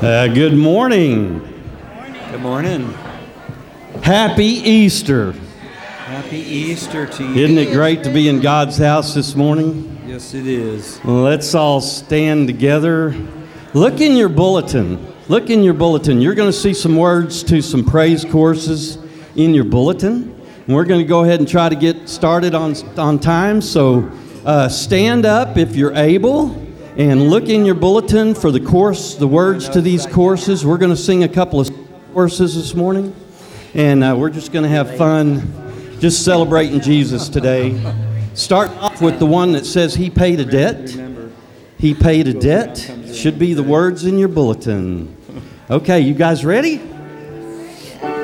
Good morning. Good morning. Happy Easter. Happy Easter to you. Isn't it great to be in God's house this morning? Yes, it is. Let's all stand together. Look in your bulletin. Look in your bulletin. You're going to see some words to some praise courses in your bulletin. And we're going to go ahead and try to get started on time. So stand up if you're able. And look in your bulletin for the course, the words to these courses. We're going to sing a couple of courses this morning. And we're just going to have fun just celebrating Jesus today. Start off with the one that says he paid a debt. He paid a debt. Should be the words in your bulletin. Okay, you guys ready?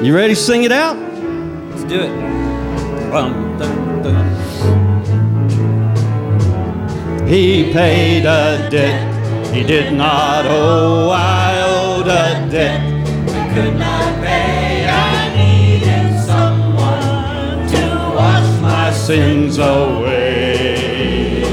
You ready to sing it out? Let's do it. Dun, dun, dun. He paid a debt he did not owe. I owed a debt I could not pay. I needed someone to wash my sins away.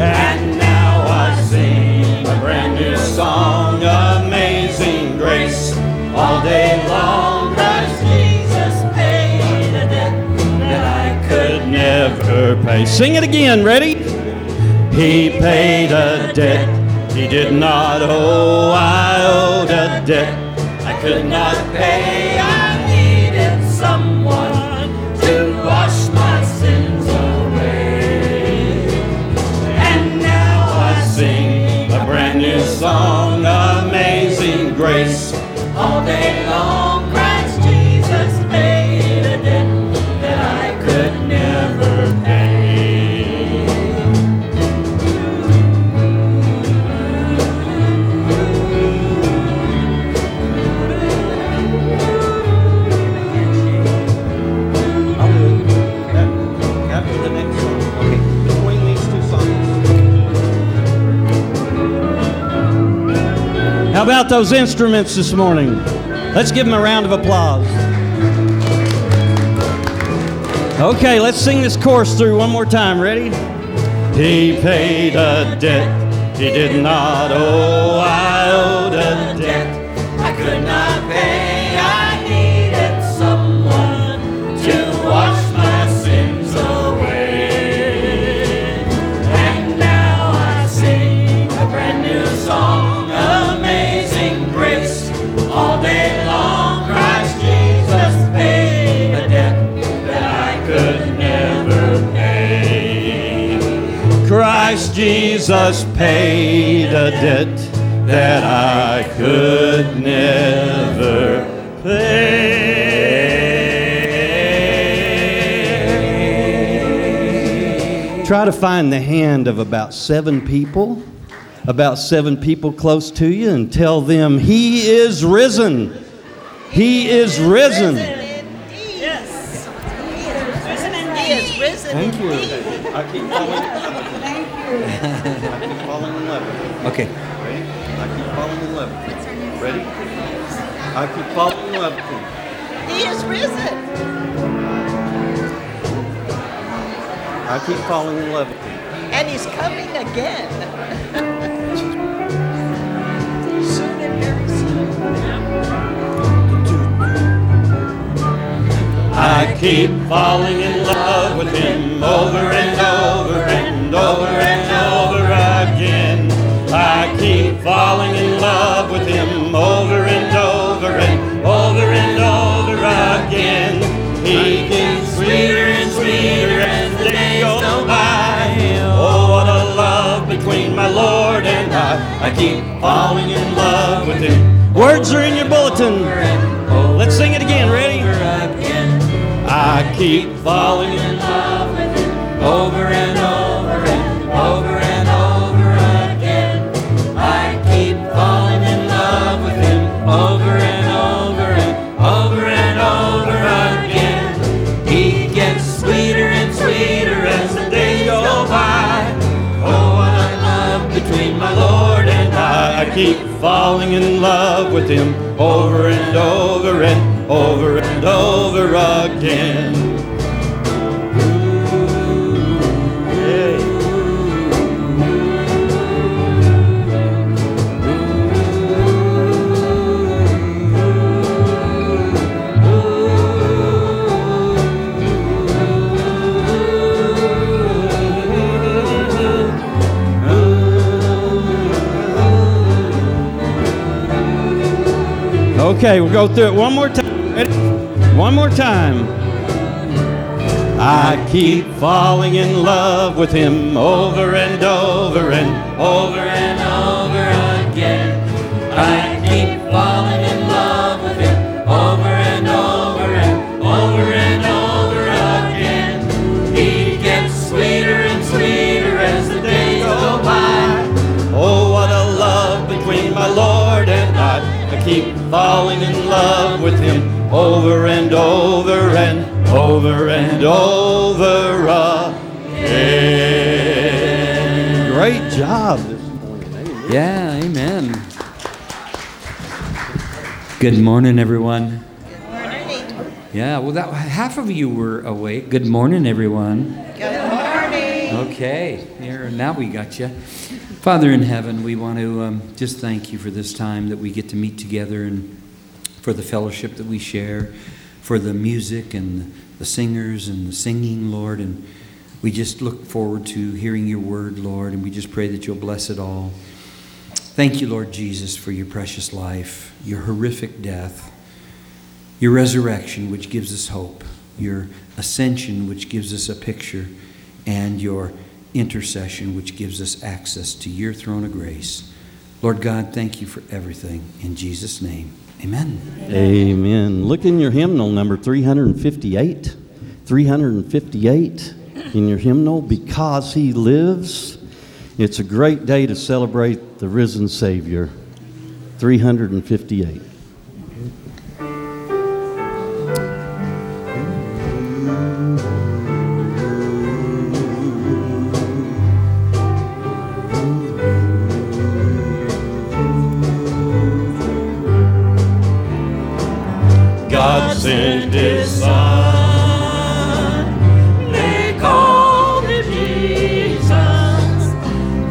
And now I sing a brand new song, Amazing Grace, all day long. Christ Jesus paid a debt that I could never pay. Sing it again, ready? He paid a debt he did not owe. I owed a debt I could not pay. I needed someone to wash my sins away. And now I sing a brand new song, Amazing Grace, all day long. Christ Jesus paid a debt that I could never pay. How about those instruments this morning? Let's give them a round of applause. Okay, let's sing this chorus through one more time. Ready? He paid a debt he did not owe. I owed a debt I could not pay. I needed someone to wash my sins away. And now I sing a brand new song, all day long. Christ Jesus paid a debt that I could never pay. Christ Jesus paid a debt that I could never pay. Try to find the hand of about seven people close to you and tell them, he is risen. He is risen. Yes. He is risen. Thank you. I keep falling in love with him. Thank you. I keep falling in love with him. Okay. Ready? I keep falling in love with him. Ready? I keep falling in love with him. He is risen. I keep falling in love with him. And he's coming again. I keep falling in love with him over and over and over and over again. I keep falling in love with him over and over and over and over again. He gets sweeter and sweeter as the days go by. Oh, what a love between my Lord and I. I keep falling in love with him. Words are in your bulletin. Let's sing it again. Ready? I keep falling in love with him over and over and over and over again. I keep falling in love with him over and over and over and over again. He gets sweeter and sweeter as the days go by. Oh, what a love between my Lord and I. I keep falling in love with him over and over and over and over again. Ooh, yeah. Ooh, Okay, we'll go through it one more time. Ready? One more time. I keep falling in love with him over and over and over and over again. I keep falling in love with him over and over and over and over again. He gets sweeter and sweeter as the days go by. Oh, what a love between my Lord and I. I keep falling in love with him over and over and over and over again. Great job this morning. Amen. Yeah, amen. Good morning, everyone. Good morning. Yeah, well, that half of you were awake. Good morning, everyone. Good morning. Okay, here, now we got you. Father in heaven, we want to just thank you for this time that we get to meet together and for the fellowship that we share, for the music and the singers and the singing, Lord. And we just look forward to hearing your word, Lord, and we just pray that you'll bless it all. Thank you, Lord Jesus, for your precious life, your horrific death, your resurrection, which gives us hope, your ascension, which gives us a picture, and your intercession, which gives us access to your throne of grace. Lord God, thank you for everything. In Jesus' name. Amen. Amen. Look in your hymnal, number 358. 358 in your hymnal, Because He Lives. It's a great day to celebrate the risen Savior. 358. God sent His Son, they called Him Jesus.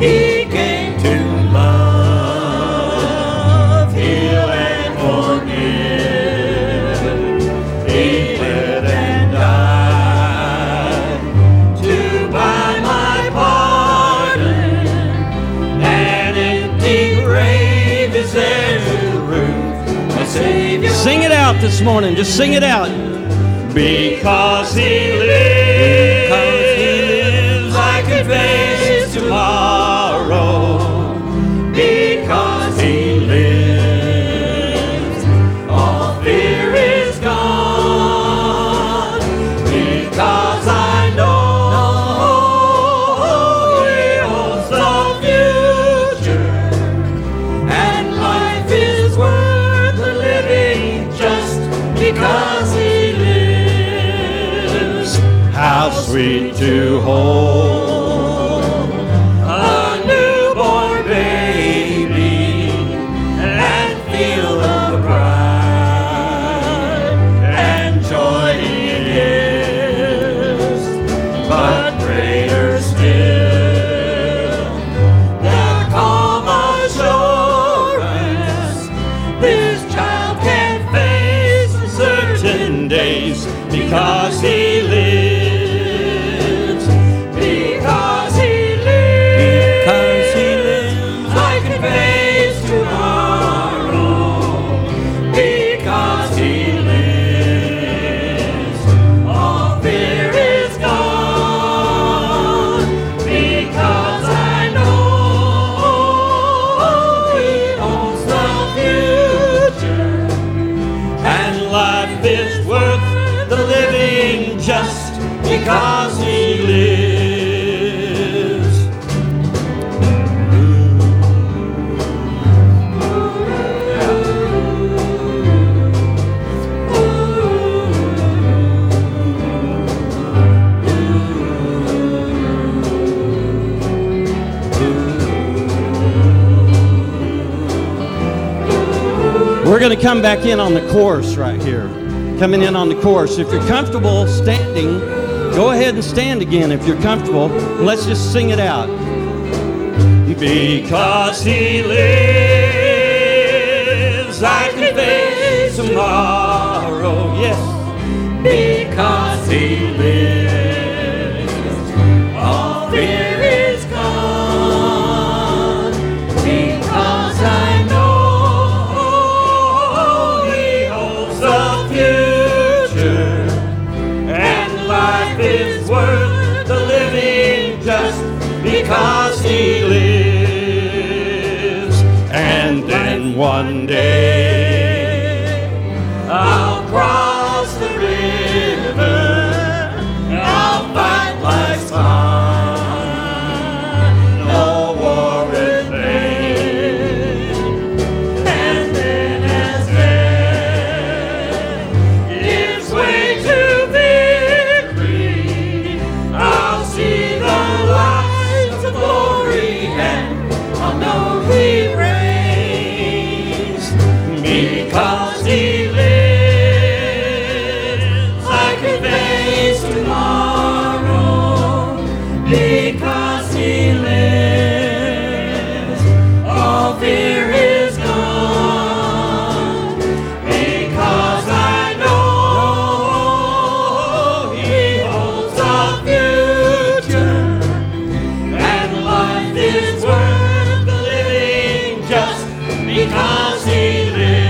He came to love, heal, and forgive. He lived and died to buy my pardon. An empty grave is there to root my Savior. Sing it out this morning. Just sing it out. Because He lives, I can face His tomorrow. Because He lives, all fear is gone. Because I know He holds the future, and life is worth the living just because He lives. How sweet to hold a newborn baby and feel the pride and joy it is. But greater still, the calm assurance this child can face uncertain days. Because He lives, because He lives, I can face tomorrow. Because He lives, all fear is gone. Because I know He holds the future, and life is worth the living just because He lives. We're going to come back in on the chorus right here. Coming in on the chorus. If you're comfortable standing, go ahead and stand again if you're comfortable. Let's just sing it out. Because He lives, I can face tomorrow. Yes. Because He lives, all fear is gone. Because I know He because he lives. And then one day I'll cross the river, I'll find life's fine, no war in vain. And then as death gives way to victory, I'll see the lights of glory, and I'll know he reigns. Because he lives, I can face tomorrow. Because he lives, all fear is gone. Because I know he holds a future, and life is worth the living just because he lives.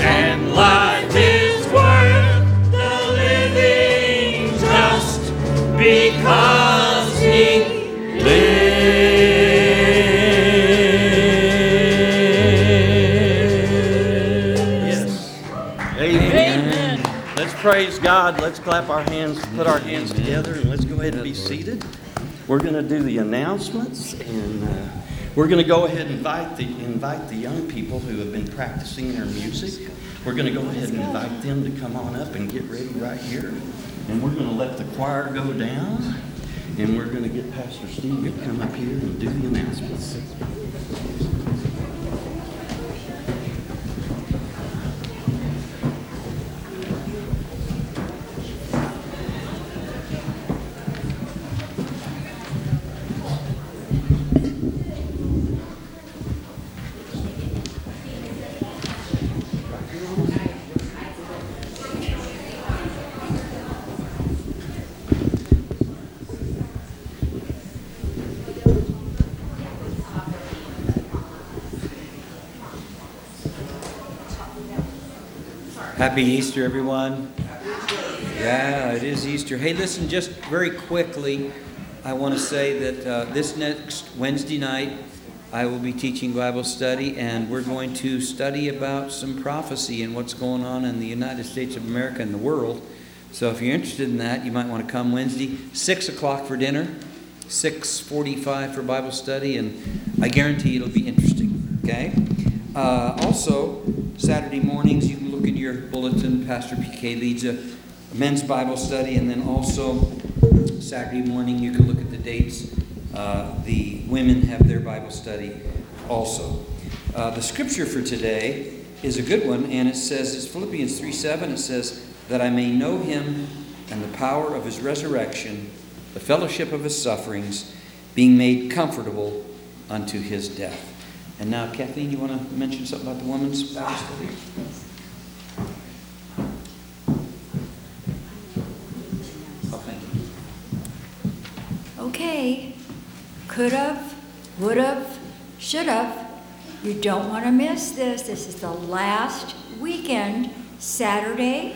And life is worth the living just because he lives. Amen. Let's praise God. Let's clap our hands, put our hands together, and let's go ahead and be seated. We're going to do the announcements, and we're going to go ahead and invite the young people who have been practicing their music. We're going to go ahead and invite them to come on up and get ready right here. And we're going to let the choir go down, and we're going to get Pastor Steve to come up here and do the announcements. Happy Easter, everyone. Yeah, it is Easter. Hey, listen, just very quickly, I want to say that this next Wednesday night, I will be teaching Bible study, and we're going to study about some prophecy and what's going on in the United States of America and the world. So if you're interested in that, you might want to come Wednesday, 6 o'clock for dinner, 6:45 for Bible study, and I guarantee it'll be interesting, okay? Also, Saturday mornings, you can look in your bulletin. Pastor PK leads a men's Bible study, and then also Saturday morning, you can look at the dates. The women have their Bible study also. The scripture for today is a good one, and it says, it's Philippians 3:7. It says, that I may know him and the power of his resurrection, the fellowship of his sufferings, being made comfortable unto his death. And now, Kathleen, you want to mention something about the woman's Bible study? Oh, thank you. Okay. Could've, would've, should've. You don't want to miss this. This is the last weekend. Saturday,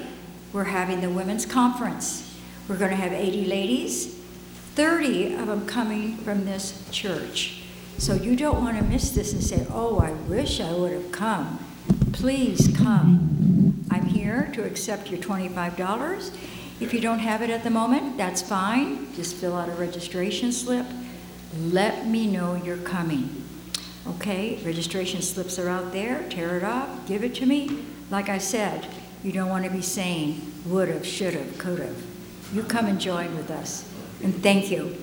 we're having the women's conference. We're going to have 80 ladies, 30 of them coming from this church. So you don't want to miss this and say, oh, I wish I would have come. Please come. I'm here to accept your $25. If you don't have it at the moment, that's fine. Just fill out a registration slip. Let me know you're coming. Okay, registration slips are out there. Tear it off. Give it to me. Like I said, you don't want to be saying would have, should have, could have. You come and join with us. And thank you.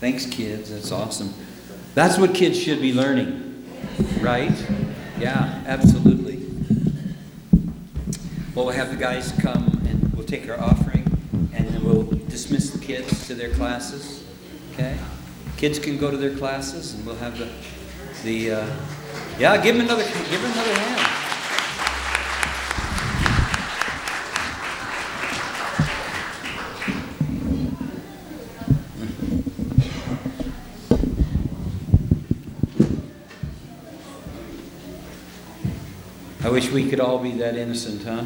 Thanks, kids. That's awesome. That's what kids should be learning, right? Yeah, absolutely. Well, we'll have the guys come and we'll take our offering and then we'll dismiss the kids to their classes. Okay? Kids can go to their classes and we'll have the give them another hand. I wish we could all be that innocent, huh?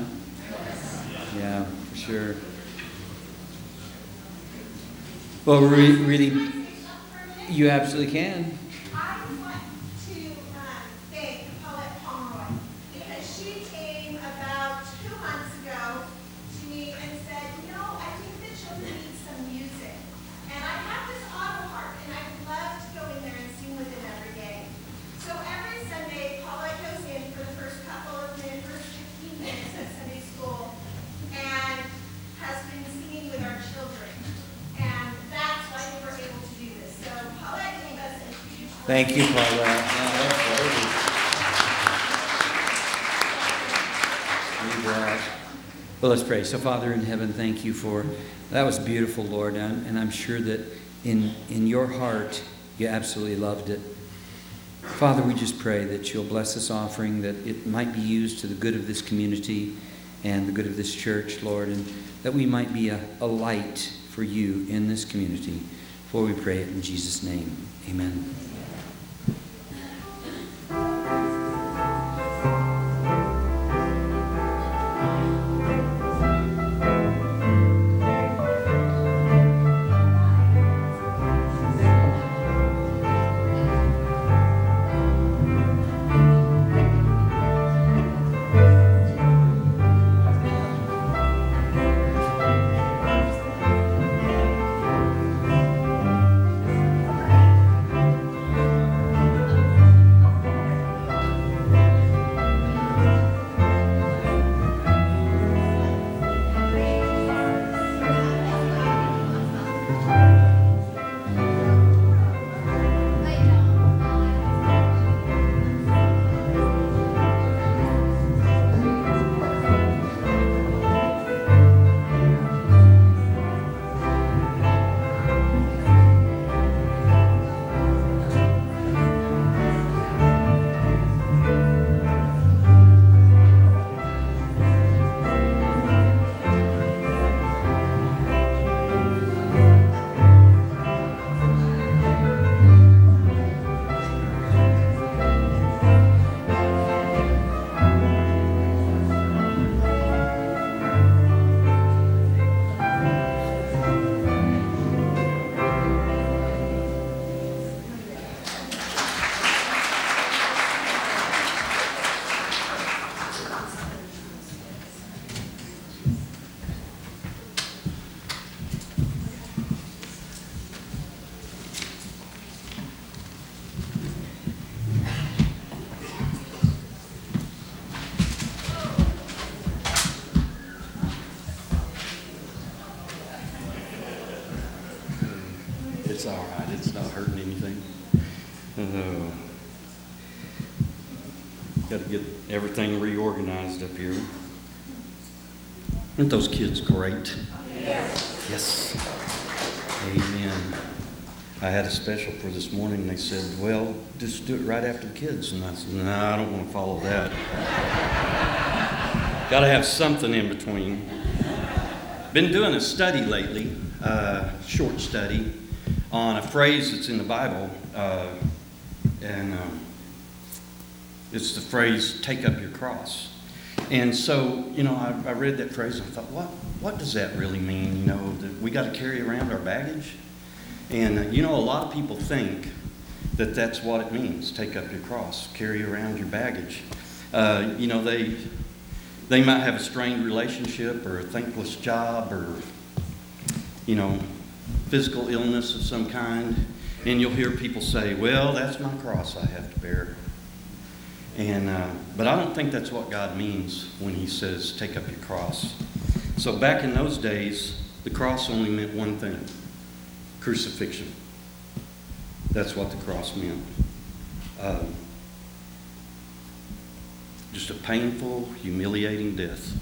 Yeah, for sure. Well, really, you absolutely can. I want to thank Paulette Pomeroy because she came about 2 months ago to me and said, I think the children need some music. And I have this auto harp, and I've loved going there and sing with them every day. So every Sunday, Paulette goes in for the first couple of minutes, first 15 minutes at Sunday school, and has been singing with our children. And that's why we were able to do this. So Paulette gave us a huge... Thank you, Paulette. Well, let's pray. So, Father in heaven, thank you for... That was beautiful, Lord. And I'm sure that in your heart, you absolutely loved it. Father, we just pray that you'll bless this offering, that it might be used to the good of this community and the good of this church, Lord, and that we might be a light for you in this community. For we pray it in Jesus' name. Amen. Everything reorganized up here. Aren't those kids great? Yes. Amen. I had a special for this morning. They said, well, just do it right after the kids. And I said, no, I don't want to follow that. Got to have something in between. Been doing a study lately, short study, on a phrase that's in the Bible. It's the phrase, take up your cross. And so, I read that phrase and I thought, what does that really mean? That we got to carry around our baggage? And, a lot of people think that that's what it means, take up your cross, carry around your baggage. They might have a strained relationship or a thankless job or, physical illness of some kind. And you'll hear people say, well, that's my cross I have to bear. But I don't think that's what God means when he says, take up your cross. So back in those days, the cross only meant one thing, crucifixion. That's what the cross meant. Just a painful, humiliating death.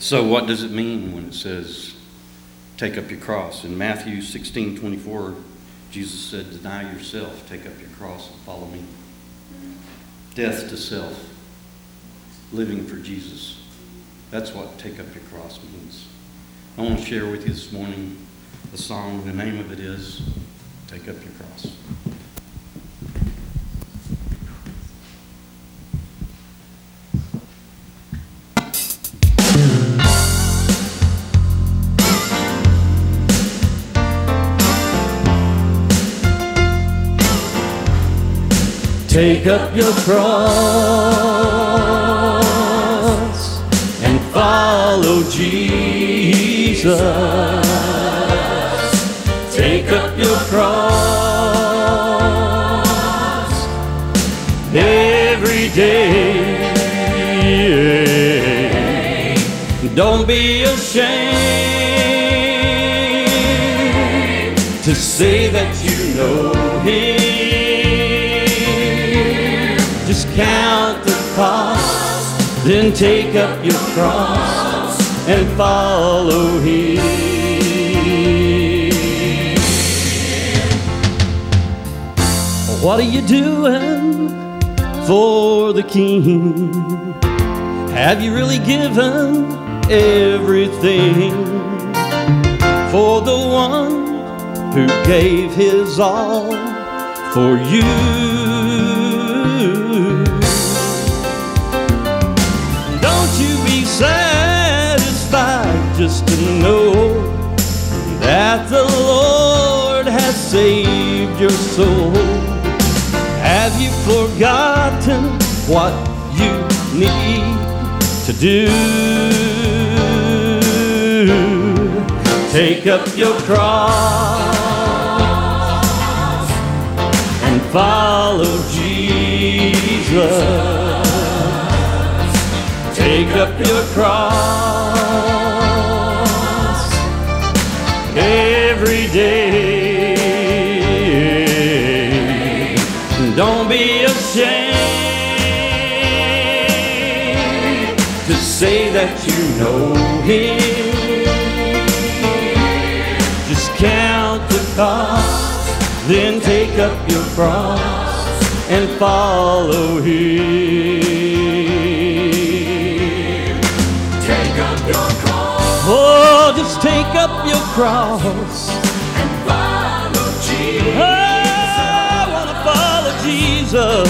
So what does it mean when it says, take up your cross? In Matthew 16:24, Jesus said, deny yourself, take up your cross and follow me. Death to self, living for Jesus. That's what take up your cross means. I want to share with you this morning a song. The name of it is, Take Up Your Cross. Take up your cross and follow Jesus. Take up your cross every day. Don't be ashamed to say that you know Him. Count the cost, then take up your cross and follow Him. What are you doing for the King? Have you really given everything for the one who gave His all for you? Just to know that the Lord has saved your soul. Have you forgotten what you need to do? Take up your cross and follow Jesus. Take up your cross every day. Don't be ashamed to say that you know Him. Just count the cost, then take up your cross and follow Him. Take up your cross. Oh, just take up your cross and follow Jesus. I want to follow Jesus.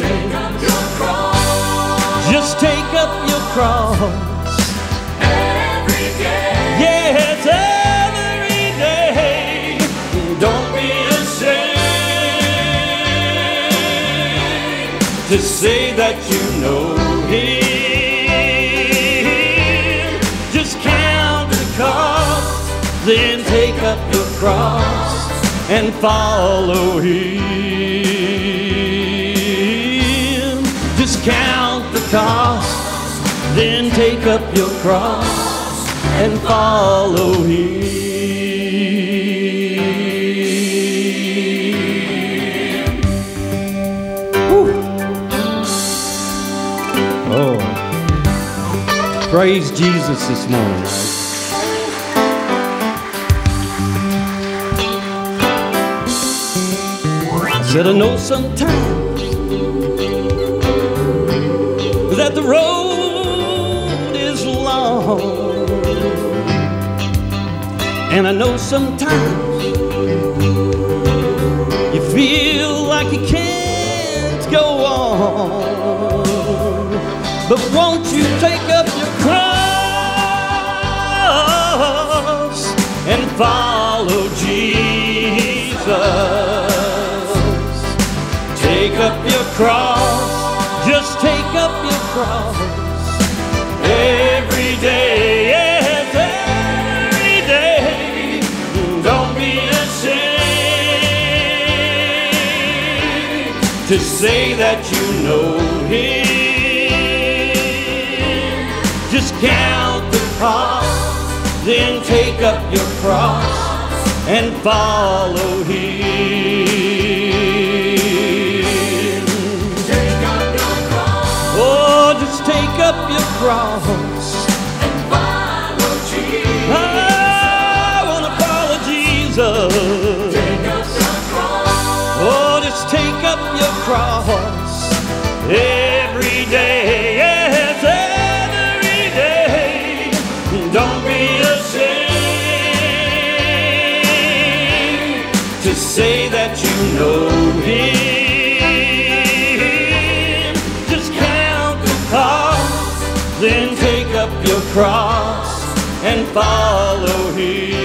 Take up your cross. Just take up your cross every day. Yes, every day. Don't be ashamed to say that you know Him. Just count the cost, then take up your cross and follow Him. Just count the cost, then take up your cross and follow Him. Woo. Oh, praise Jesus this morning. Said I know sometimes that the road is long, and I know sometimes you feel like you can't go on, but won't you take up your cross and follow Jesus? Take up your cross, just take up your cross every day, yes, every day. Don't be ashamed to say that you know Him. Just count the cost, then take up your cross and follow Him. Take up your cross. Oh, just take up your cross and follow Jesus. I want to follow Jesus. Take up your cross. Oh, just take up your cross every day. Yes, every day. Don't be ashamed to say that you know Him. Just count the cost, then take up your cross and follow Him.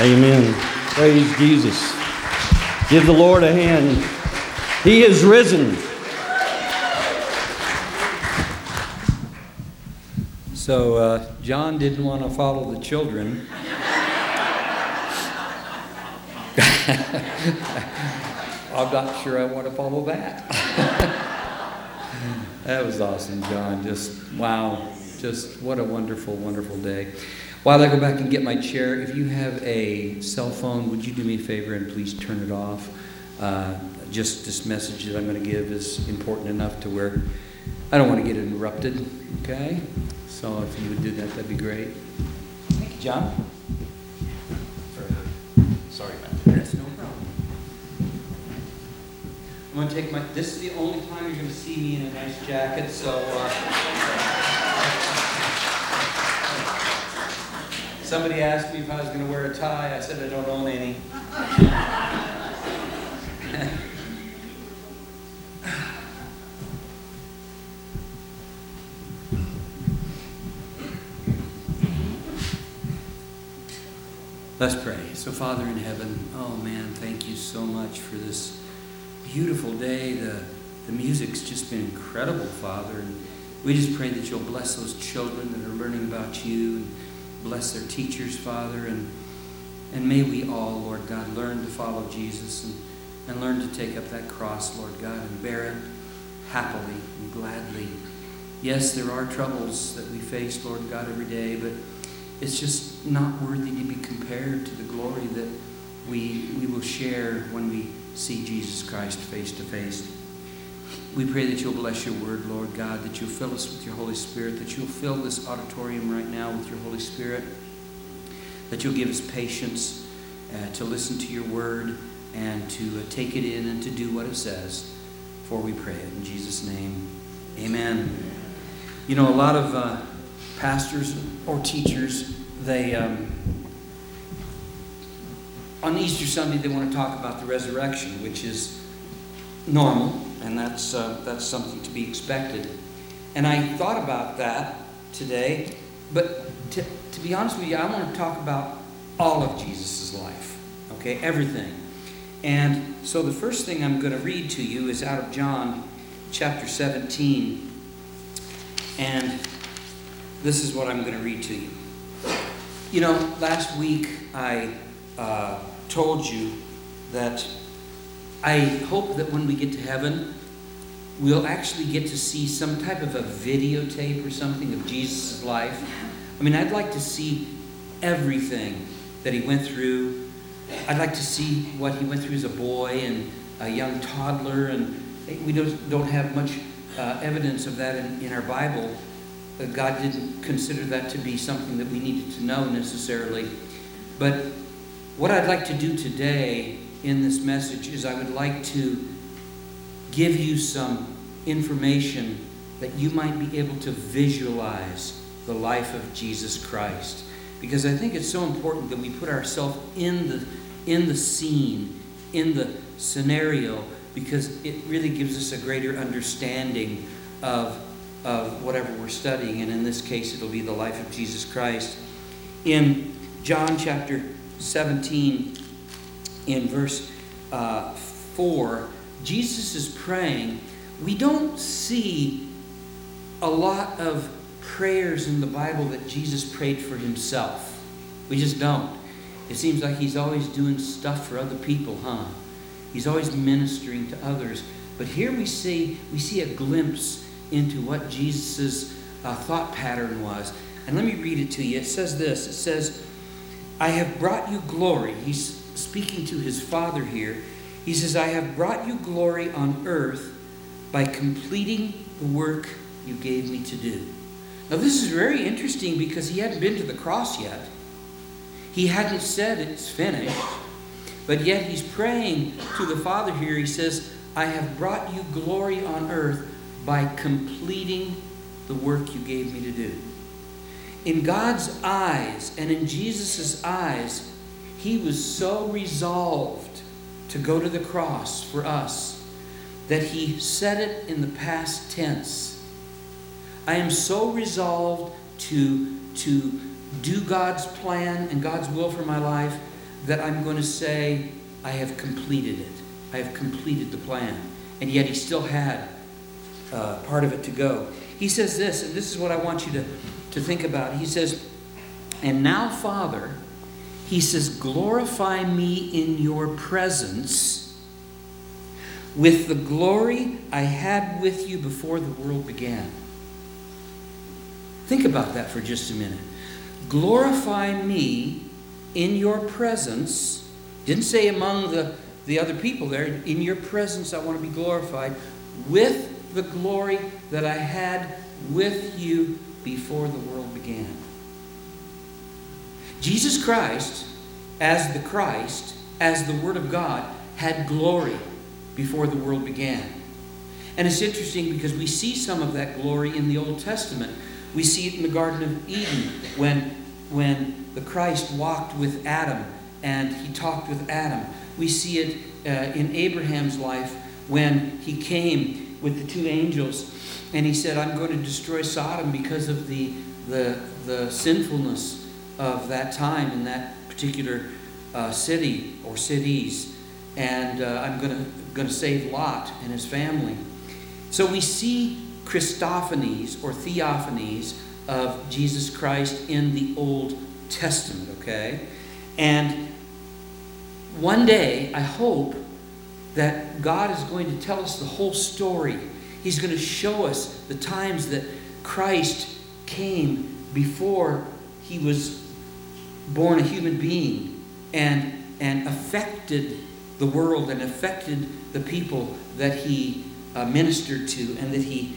Amen. Praise Jesus. Give the Lord a hand. He is risen. So John didn't want to follow the children. I'm not sure I want to follow that. That was awesome, John. Just, wow. Just what a wonderful, wonderful day. While I go back and get my chair, if you have a cell phone, would you do me a favor and please turn it off? Just this message that I'm going to give is important enough to where I don't want to get interrupted, okay? So if you would do that, that'd be great. Thank you, John. Sorry about that. That's no problem. I'm going to take my, this is the only time you're going to see me in a nice jacket, so... Somebody asked me if I was going to wear a tie. I said I don't own any. Let's pray. So, Father in heaven, oh man, thank you so much for this beautiful day. The music's just been incredible, Father. And we just pray that you'll bless those children that are learning about you. And bless their teachers, Father, and may we all, Lord God, learn to follow Jesus and learn to take up that cross, Lord God, and bear it happily and gladly. Yes, there are troubles that we face, Lord God, every day, but it's just not worthy to be compared to the glory that we will share when we see Jesus Christ face to face. We pray that you'll bless your word, Lord God, that you'll fill us with your Holy Spirit, that you'll fill this auditorium right now with your Holy Spirit, that you'll give us patience to listen to your word and to take it in and to do what it says, for we pray it in Jesus' name. Amen. You know, a lot of pastors or teachers, they on Easter Sunday, they want to talk about the resurrection, which is normal. And that's something to be expected. And I thought about that today, but to be honest with you, I want to talk about all of Jesus' life, okay, everything. And so the first thing I'm going to read to you is out of John chapter 17. And this is what I'm going to read to you. You know, last week I told you that I hope that when we get to heaven, we'll actually get to see some type of a videotape or something of Jesus' life. I mean, I'd like to see everything that he went through. I'd like to see what he went through as a boy and a young toddler. And we don't have much evidence of that in our Bible. God didn't consider that to be something that we needed to know necessarily. But what I'd like to do today in this message is I would like to give you some information that you might be able to visualize the life of Jesus Christ. Because I think it's so important that we put ourselves in the scene, in the scenario, because it really gives us a greater understanding of whatever we're studying. And in this case, it'll be the life of Jesus Christ. In John chapter 17, in verse 4, Jesus is praying. We don't see a lot of prayers in the Bible that Jesus prayed for himself. We just don't. It seems like he's always doing stuff for other people, huh? He's always ministering to others. But here we see a glimpse into what Jesus' thought pattern was. And let me read it to you. It says this. It says, I have brought you glory. He's speaking to his Father here. He says, I have brought you glory on earth by completing the work you gave me to do. Now this is very interesting because he hadn't been to the cross yet. He hadn't said it's finished. But yet he's praying to the Father here. He says, I have brought you glory on earth by completing the work you gave me to do. In God's eyes and in Jesus' eyes, he was so resolved to go to the cross for us that he said it in the past tense. I am so resolved to do God's plan and God's will for my life that I'm going to say, I have completed it. I have completed the plan. And yet he still had part of it to go. He says this, and this is what I want you to think about. He says, and now, Father, he says, glorify me in your presence with the glory I had with you before the world began. Think about that for just a minute. Glorify me in your presence. Didn't say among the other people there. In your presence I want to be glorified with the glory that I had with you before the world began. Jesus Christ, as the Christ, as the Word of God, had glory before the world began. And it's interesting because we see some of that glory in the Old Testament. We see it in the Garden of Eden when the Christ walked with Adam and he talked with Adam. We see it in Abraham's life when he came with the two angels and he said, I'm going to destroy Sodom because of the sinfulness of that time in that particular city or cities. And I'm going to save Lot and his family. So we see Christophanies or theophanies of Jesus Christ in the Old Testament, okay? And one day, I hope that God is going to tell us the whole story. He's going to show us the times that Christ came before he was born a human being and affected the world and affected the people that he ministered to and that he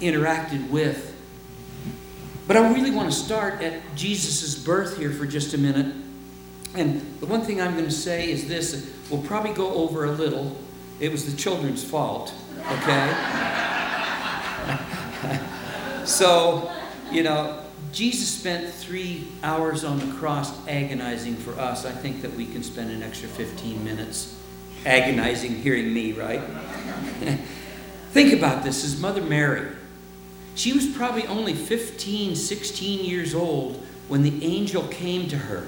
interacted with. But I really want to start at Jesus' birth here for just a minute. And the one thing I'm going to say is this. We'll probably go over a little. It was the children's fault, okay? So, Jesus spent 3 hours on the cross agonizing for us. I think that we can spend an extra 15 minutes agonizing, hearing me, right? Think about this. His mother Mary, she was probably only 15, 16 years old when the angel came to her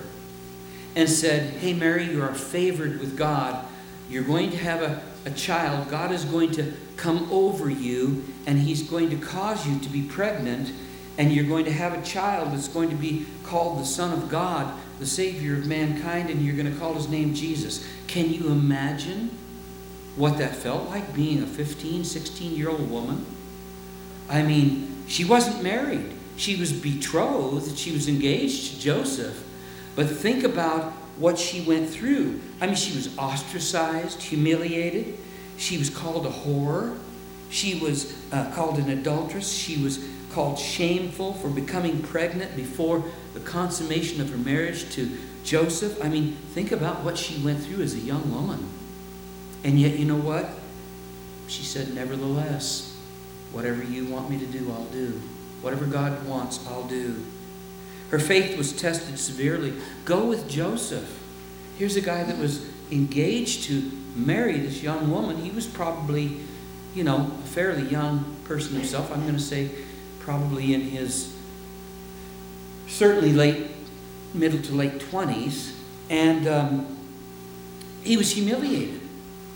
and said, hey, Mary, you are favored with God. You're going to have a child. God is going to come over you, and he's going to cause you to be pregnant, and you're going to have a child that's going to be called the Son of God, the Savior of mankind, and you're going to call his name Jesus. Can you imagine what that felt like, being a 15, 16-year-old woman? I mean, she wasn't married. She was betrothed. She was engaged to Joseph. But think about what she went through. I mean, she was ostracized, humiliated. She was called a whore. She was called an adulteress. She was called shameful for becoming pregnant before the consummation of her marriage to Joseph. I mean, think about what she went through as a young woman. And yet, you know what? She said, nevertheless, whatever you want me to do, I'll do. Whatever God wants, I'll do. Her faith was tested severely. Go with Joseph. Here's a guy that was engaged to marry this young woman. He was probably, a fairly young person himself. I'm going to say probably in his certainly middle to late 20s. And he was humiliated.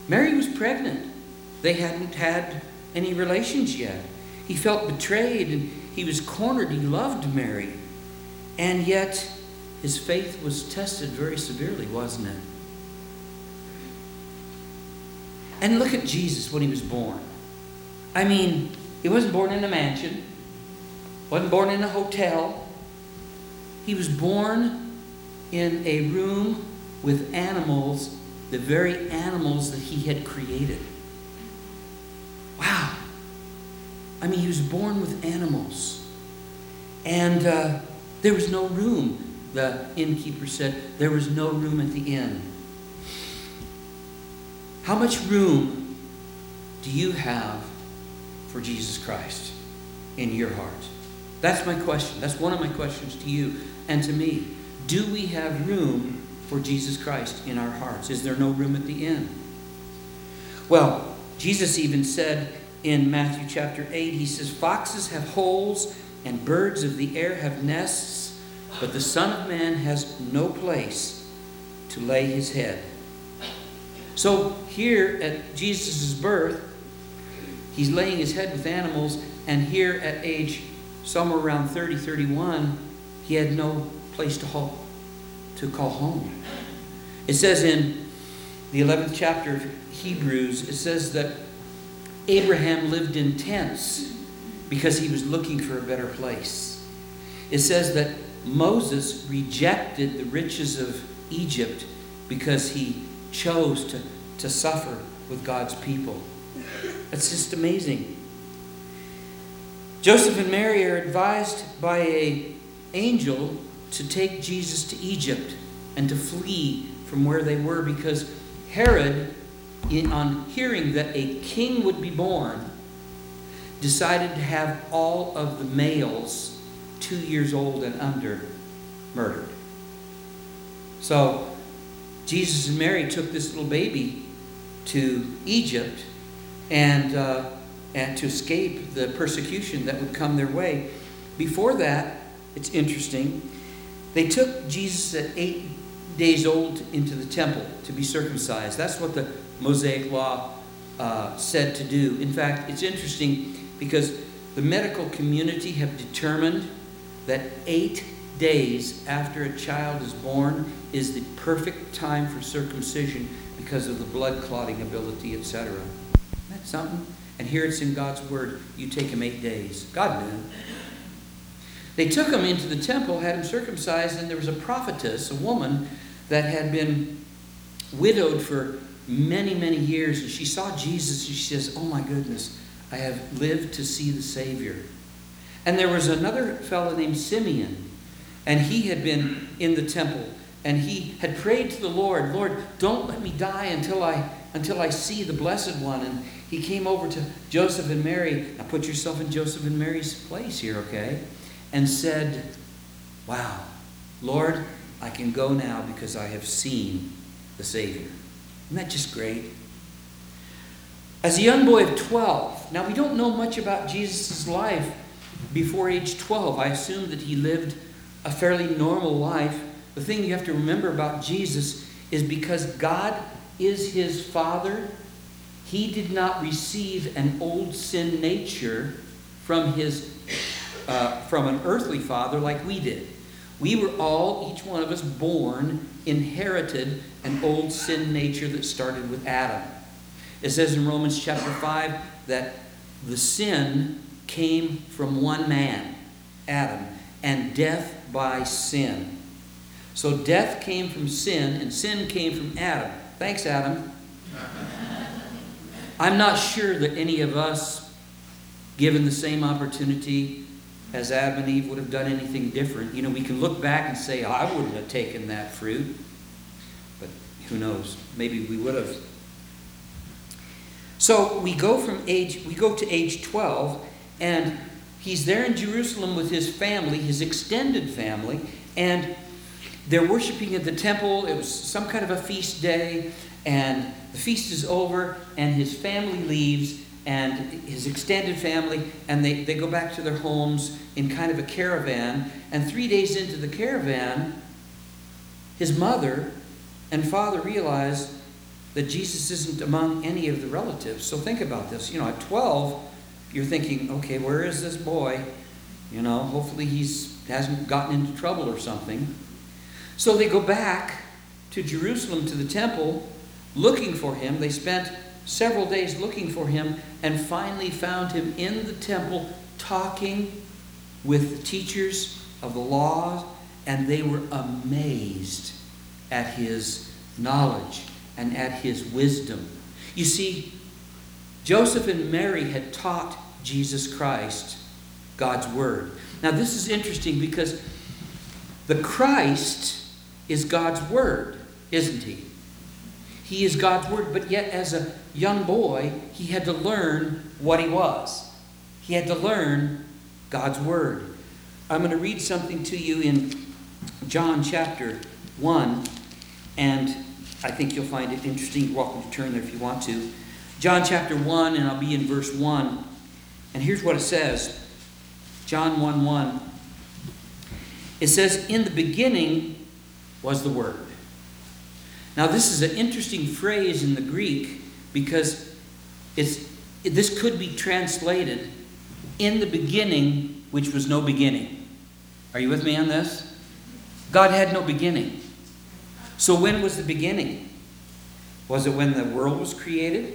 Mary was pregnant. They hadn't had any relations yet. He felt betrayed and he was cornered. He loved Mary. And yet, his faith was tested very severely, wasn't it? And look at Jesus when he was born. I mean, he wasn't born in a mansion. Wasn't born in a hotel. He was born in a room with animals, the very animals that he had created. Wow. I mean, he was born with animals. And there was no room. The innkeeper said there was no room at the inn. How much room do you have for Jesus Christ in your heart? That's my question. That's one of my questions to you and to me. Do we have room for Jesus Christ in our hearts? Is there no room at the inn? Well, Jesus even said in Matthew chapter 8, he says, "Foxes have holes and birds of the air have nests, but the Son of Man has no place to lay his head." So here at Jesus' birth, he's laying his head with animals, and here at age somewhere around 30, 31, he had no place to call home. It says in the 11th chapter of Hebrews, it says that Abraham lived in tents because he was looking for a better place. It says that Moses rejected the riches of Egypt because he chose to suffer with God's people. That's just amazing. Joseph and Mary are advised by an angel to take Jesus to Egypt and to flee from where they were, because Herod, on hearing that a king would be born, decided to have all of the males 2 years old and under murdered. So Jesus and Mary took this little baby to Egypt and to escape the persecution that would come their way. Before that, it's interesting, they took Jesus at 8 days old into the temple to be circumcised. That's what the Mosaic law said to do. In fact, it's interesting because the medical community have determined that 8 days after a child is born is the perfect time for circumcision because of the blood clotting ability, etc. Isn't that something? And here it's in God's word, you take him 8 days. God knew. They took him into the temple, had him circumcised, and there was a prophetess, a woman, that had been widowed for many, many years, and she saw Jesus, and she says, "Oh my goodness, I have lived to see the Savior." And there was another fellow named Simeon, and he had been in the temple, and he had prayed to the Lord, "Lord, don't let me die until I see the Blessed One." And he came over to Joseph and Mary. Now put yourself in Joseph and Mary's place here, okay? And said, "Wow, Lord, I can go now because I have seen the Savior." Isn't that just great? As a young boy of 12, now we don't know much about Jesus' life before age 12. I assume that he lived a fairly normal life. The thing you have to remember about Jesus is because God is his Father, he did not receive an old sin nature from an earthly father like we did. We were all, each one of us, born, inherited an old sin nature that started with Adam. It says in Romans chapter 5 that the sin came from one man, Adam, and death by sin. So death came from sin, and sin came from Adam. Thanks, Adam. I'm not sure that any of us, given the same opportunity as Adam and Eve, would have done anything different. You know, we can look back and say, "I wouldn't have taken that fruit." But who knows? Maybe we would have. So we go to age 12, and he's there in Jerusalem with his family, his extended family, and they're worshiping at the temple. It was some kind of a feast day, and the feast is over, and his family leaves, and his extended family, and they go back to their homes in kind of a caravan. And 3 days into the caravan, his mother and father realize that Jesus isn't among any of the relatives. So think about this. You know, at 12, you're thinking, okay, where is this boy? You know, hopefully hasn't gotten into trouble or something. So they go back to Jerusalem, to the temple, looking for him. They spent several days looking for him, and finally found him in the temple talking with the teachers of the law, and they were amazed at his knowledge and at his wisdom. You see, Joseph and Mary had taught Jesus Christ God's word. Now this is interesting because the Christ is God's word, isn't he? He is God's word, but yet as a young boy, he had to learn what he was. He had to learn God's word. I'm going to read something to you in John chapter 1, and I think you'll find it interesting. You're welcome to turn there if you want to. John chapter 1, and I'll be in verse 1. And here's what it says. John 1:1. It says, "In the beginning was the Word." Now this is an interesting phrase in the Greek because this could be translated, "in the beginning, which was no beginning." Are you with me on this? God had no beginning. So when was the beginning? Was it when the world was created?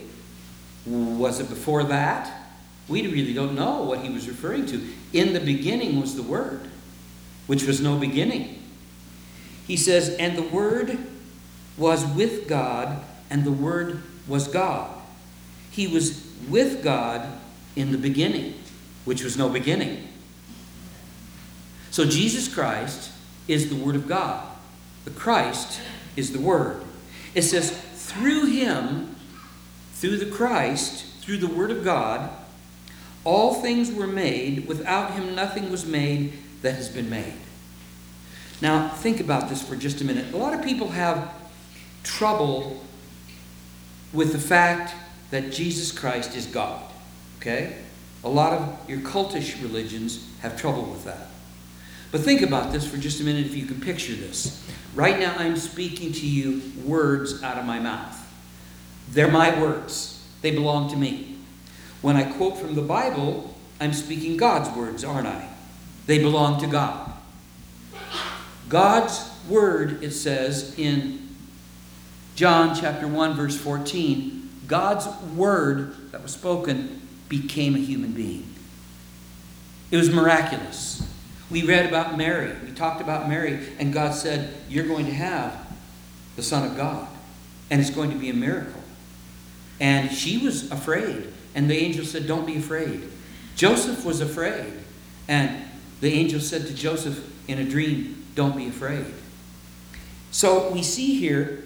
Was it before that? We really don't know what he was referring to. In the beginning was the Word, which was no beginning. He says, "And the Word was with God, and the Word was God. He was with God in the beginning, which was no beginning." So Jesus Christ is the Word of God. The Christ is the Word. It says, through him, through the Christ, through the Word of God, all things were made. Without him nothing was made that has been made. Now, think about this for just a minute. A lot of people have trouble with the fact that Jesus Christ is God. Okay? A lot of your cultish religions have trouble with that. But think about this for just a minute if you can picture this. Right now I'm speaking to you words out of my mouth. They're my words. They belong to me. When I quote from the Bible, I'm speaking God's words, aren't I? They belong to God. God's word, it says in John chapter 1, verse 14, God's word that was spoken became a human being. It was miraculous. We read about Mary. We talked about Mary. And God said, "You're going to have the Son of God. And it's going to be a miracle." And she was afraid. And the angel said, "Don't be afraid." Joseph was afraid. And the angel said to Joseph in a dream, "Don't be afraid." So we see here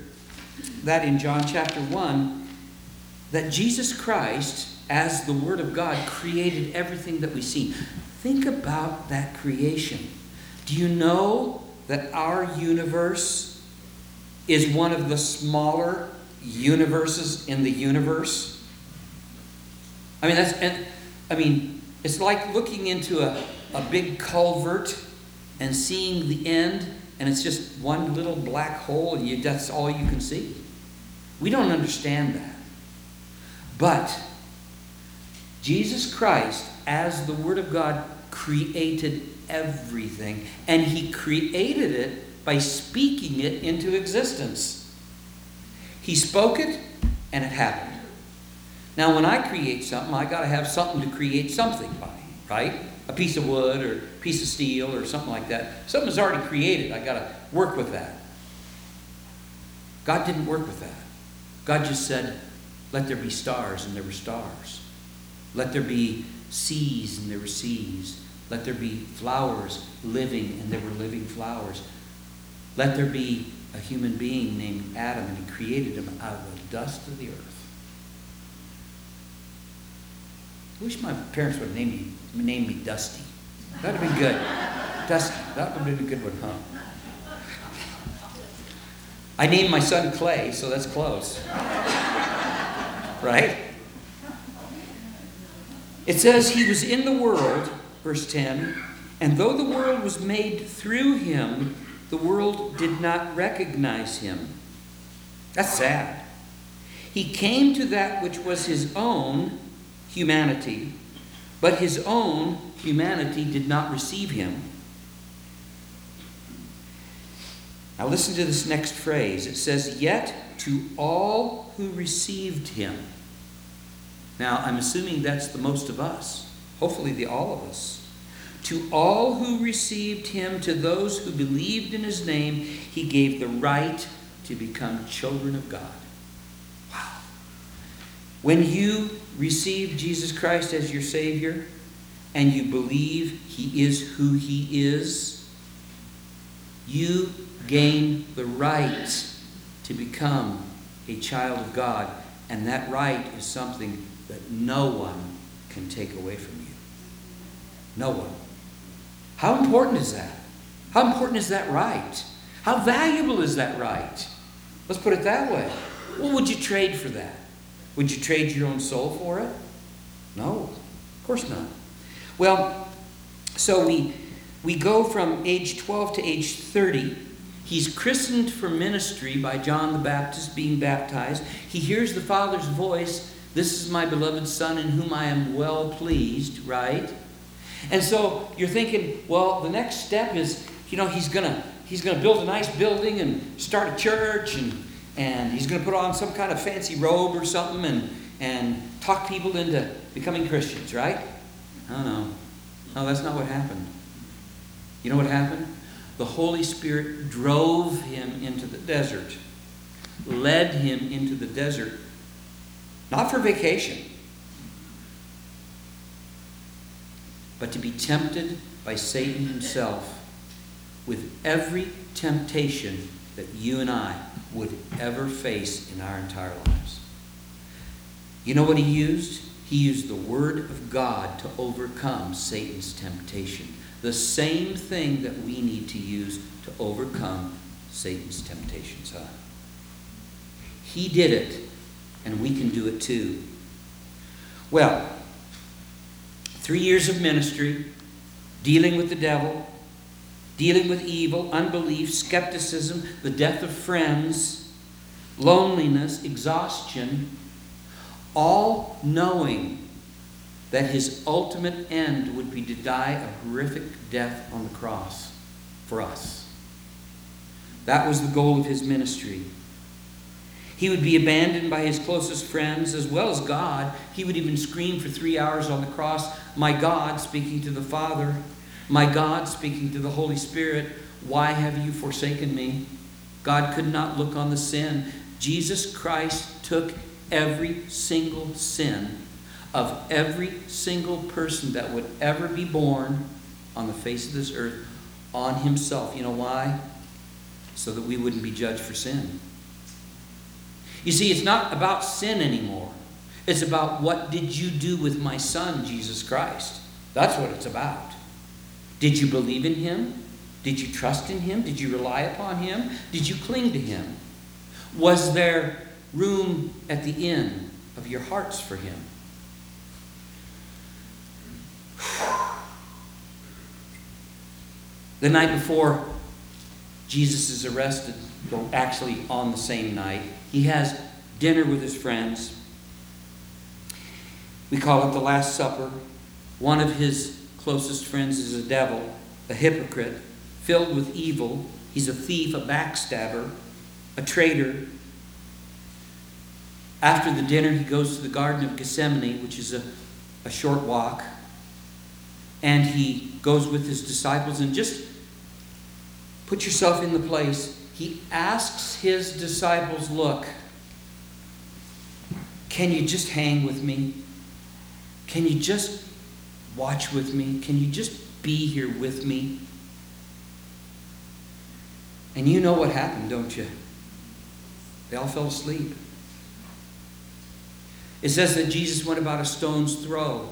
that in John chapter 1, that Jesus Christ, as the Word of God, created everything that we see. Think about that creation. Do you know that our universe is one of the smaller universes in the universe? I mean, it's like looking into a big culvert and seeing the end, and it's just one little black hole, and that's all you can see. We don't understand that. But Jesus Christ, as the Word of God, created everything. And he created it by speaking it into existence. He spoke it, and it happened. Now, when I create something, I got to have something to create something by, right? A piece of wood or a piece of steel or something like that. Something's already created. I got to work with that. God didn't work with that. God just said, "Let there be stars," and there were stars. "Let there be seas," and there were seas. "Let there be flowers living," and there were living flowers. "Let there be a human being named Adam," and he created him out of the dust of the earth. I wish my parents would name me Dusty. That would have been good. Dusty. That would have been a good one, huh? I named my son Clay, so that's close. Right? It says he was in the world, verse 10, and though the world was made through him, the world did not recognize him. That's sad. He came to that which was his own humanity, but his own humanity did not receive him. Now listen to this next phrase. It says, "Yet to all who received him." Now, I'm assuming that's the most of us, hopefully the all of us. To all who received him, to those who believed in his name, he gave the right to become children of God. Wow. When you receive Jesus Christ as your Savior, and you believe he is who he is, you gain the right to become a child of God. And that right is something that no one can take away from you. No one. How important is that? How important is that right? How valuable is that right? Let's put it that way. What would you trade for that? Would you trade your own soul for it? No, of course not. Well, so we go from age 12 to age 30. He's christened for ministry by John the Baptist, being baptized. He hears the Father's voice, "This is my beloved Son in whom I am well pleased," right? And so you're thinking, well, the next step is, you know, he's gonna build a nice building and start a church, and he's gonna put on some kind of fancy robe or something and talk people into becoming Christians, right? No, no. No, that's not what happened. You know what happened? The Holy Spirit drove him into the desert, led him into the desert, not for vacation, but to be tempted by Satan himself with every temptation that you and I would ever face in our entire lives. You know what he used? He used the Word of God to overcome Satan's temptation. The same thing that we need to use to overcome Satan's temptations. Huh? He did it, and we can do it too. Well, 3 years of ministry, dealing with the devil, dealing with evil, unbelief, skepticism, the death of friends, loneliness, exhaustion, all knowing that his ultimate end would be to die a horrific death on the cross for us. That was the goal of his ministry. He would be abandoned by his closest friends as well as God. He would even scream for 3 hours on the cross, "My God," speaking to the Father, "My God," speaking to the Holy Spirit, "why have you forsaken me?" God could not look on the sin. Jesus Christ took every single sin of every single person that would ever be born on the face of this earth on himself. You know why? So that we wouldn't be judged for sin. You see, it's not about sin anymore. It's about, what did you do with my Son, Jesus Christ? That's what it's about. Did you believe in him? Did you trust in him? Did you rely upon him? Did you cling to him? Was there room at the end of your hearts for him? The night before Jesus is arrested, well, actually on the same night, he has dinner with his friends. We call it the Last Supper. One of his closest friends is a devil, a hypocrite, filled with evil. He's a thief, a backstabber, a traitor. After the dinner, he goes to the Garden of Gethsemane, which is a short walk. And he goes with his disciples, and just put yourself in the place. He asks his disciples, "Look, can you just hang with me? Can you just watch with me? Can you just be here with me?" And you know what happened, don't you? They all fell asleep. It says that Jesus went about a stone's throw,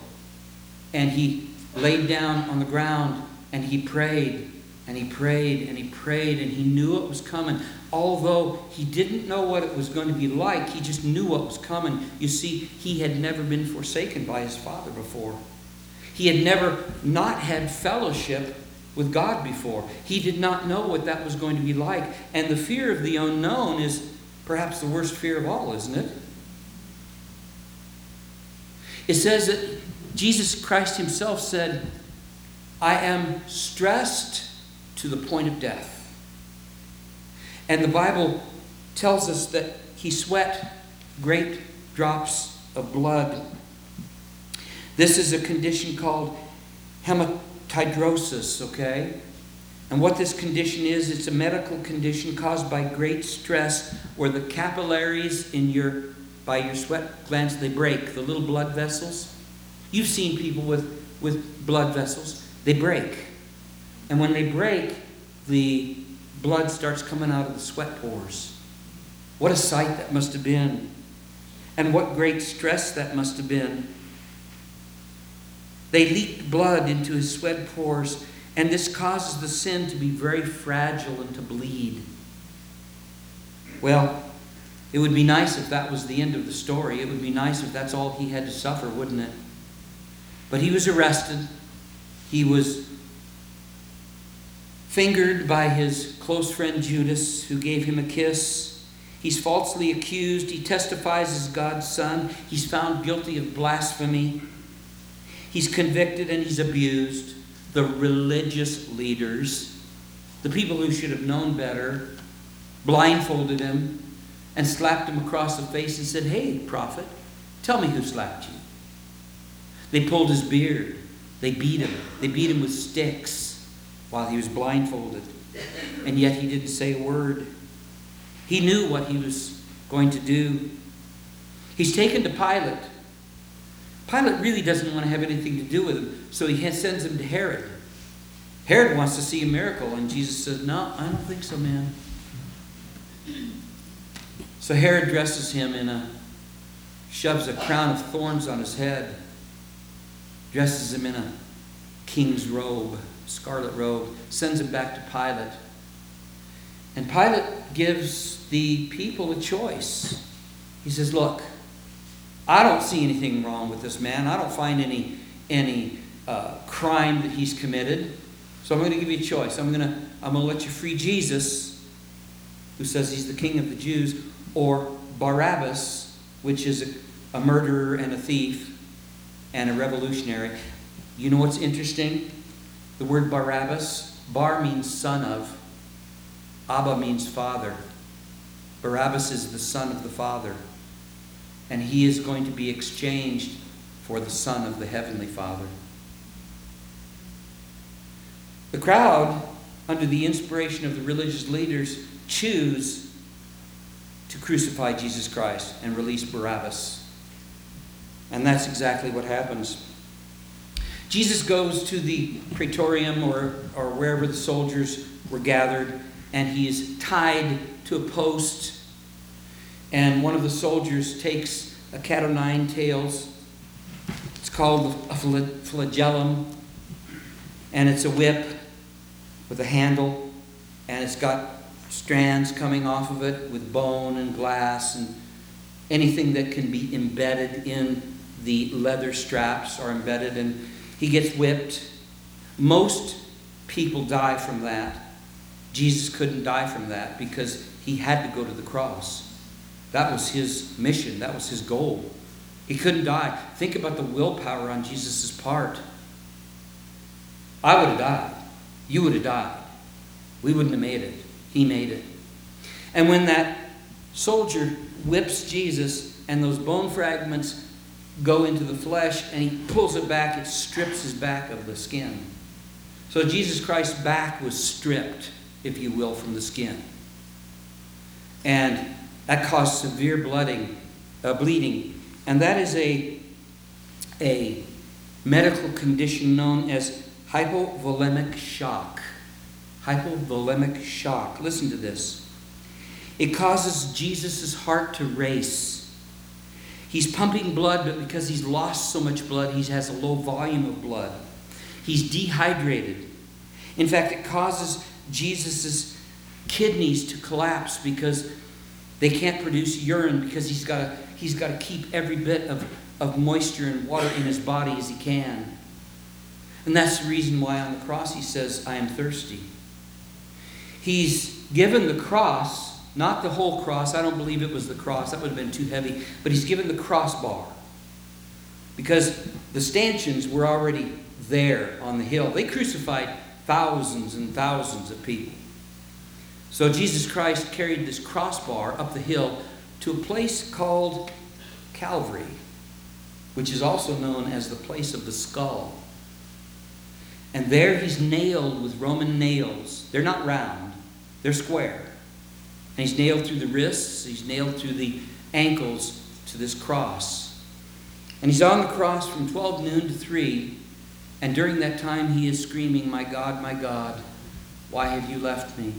and he laid down on the ground, and he prayed, and he prayed, and he prayed, and he knew it was coming. Although he didn't know what it was going to be like, he just knew what was coming. You see, he had never been forsaken by his Father before. He had never not had fellowship with God before. He did not know what that was going to be like. And the fear of the unknown is perhaps the worst fear of all, isn't it? It says that Jesus Christ himself said, "I am stressed to the point of death." And the Bible tells us that he sweat great drops of blood This is a condition called hematidrosis, okay? And what this condition is, it's a medical condition caused by great stress where the capillaries in your sweat glands, they break. The little blood vessels. You've seen people with blood vessels. They break. And when they break, the blood starts coming out of the sweat pores. What a sight that must have been. And what great stress that must have been. They leaked blood into his sweat pores, and this causes the sin to be very fragile and to bleed. Well, it would be nice if that was the end of the story. It would be nice if that's all he had to suffer, wouldn't it? But he was arrested. He was fingered by his close friend Judas, who gave him a kiss. He's falsely accused. He testifies as God's son. He's found guilty of blasphemy. He's convicted and he's abused. The religious leaders, the people who should have known better, blindfolded him and slapped him across the face and said, "Hey, prophet, tell me who slapped you." They pulled his beard. They beat him. They beat him with sticks while he was blindfolded. And yet he didn't say a word. He knew what he was going to do. He's taken to Pilate. Pilate really doesn't want to have anything to do with him, so he sends him to Herod. Herod wants to see a miracle, and Jesus says, "No, I don't think so, man." So Herod dresses him shoves a crown of thorns on his head, dresses him in a king's robe, scarlet robe, sends him back to Pilate. And Pilate gives the people a choice. He says, "Look, I don't see anything wrong with this man. I don't find any crime that he's committed. So I'm going to give you a choice. I'm going to let you free Jesus, who says he's the king of the Jews, or Barabbas, which is a murderer and a thief and a revolutionary." You know what's interesting? The word Barabbas, bar means son of, Abba means father. Barabbas is the son of the Father. And he is going to be exchanged for the Son of the Heavenly Father. The crowd, under the inspiration of the religious leaders, choose to crucify Jesus Christ and release Barabbas. And that's exactly what happens. Jesus goes to the praetorium or wherever the soldiers were gathered, and he is tied to a post. And one of the soldiers takes a cat o' nine tails. It's called a flagellum. And it's a whip with a handle. And it's got strands coming off of it with bone and glass and anything that can be embedded in the leather straps are embedded. And he gets whipped. Most people die from that. Jesus couldn't die from that because he had to go to the cross. That was his mission. That was his goal. He couldn't die. Think about the willpower on Jesus' part. I would have died. You would have died. We wouldn't have made it. He made it. And when that soldier whips Jesus and those bone fragments go into the flesh and he pulls it back, it strips his back of the skin. So Jesus Christ's back was stripped, if you will, from the skin. And that caused severe bleeding. And that is a medical condition known as hypovolemic shock. Hypovolemic shock. Listen to this. It causes Jesus' heart to race. He's pumping blood, but because he's lost so much blood, he has a low volume of blood. He's dehydrated. In fact, it causes Jesus' kidneys to collapse because they can't produce urine because he's got to keep every bit of moisture and water in his body as he can. And that's the reason why on the cross he says, "I am thirsty." He's given the cross, not the whole cross. I don't believe it was the cross. That would have been too heavy. But he's given the crossbar because the stanchions were already there on the hill. They crucified thousands and thousands of people. So Jesus Christ carried this crossbar up the hill to a place called Calvary. which is also known as the place of the skull. And there he's nailed with Roman nails. They're not round, they're square. And he's nailed through the wrists, he's nailed through the ankles to this cross. And he's on the cross from 12 noon to 3. And during that time he is screaming, "My God, my God, why have you left me?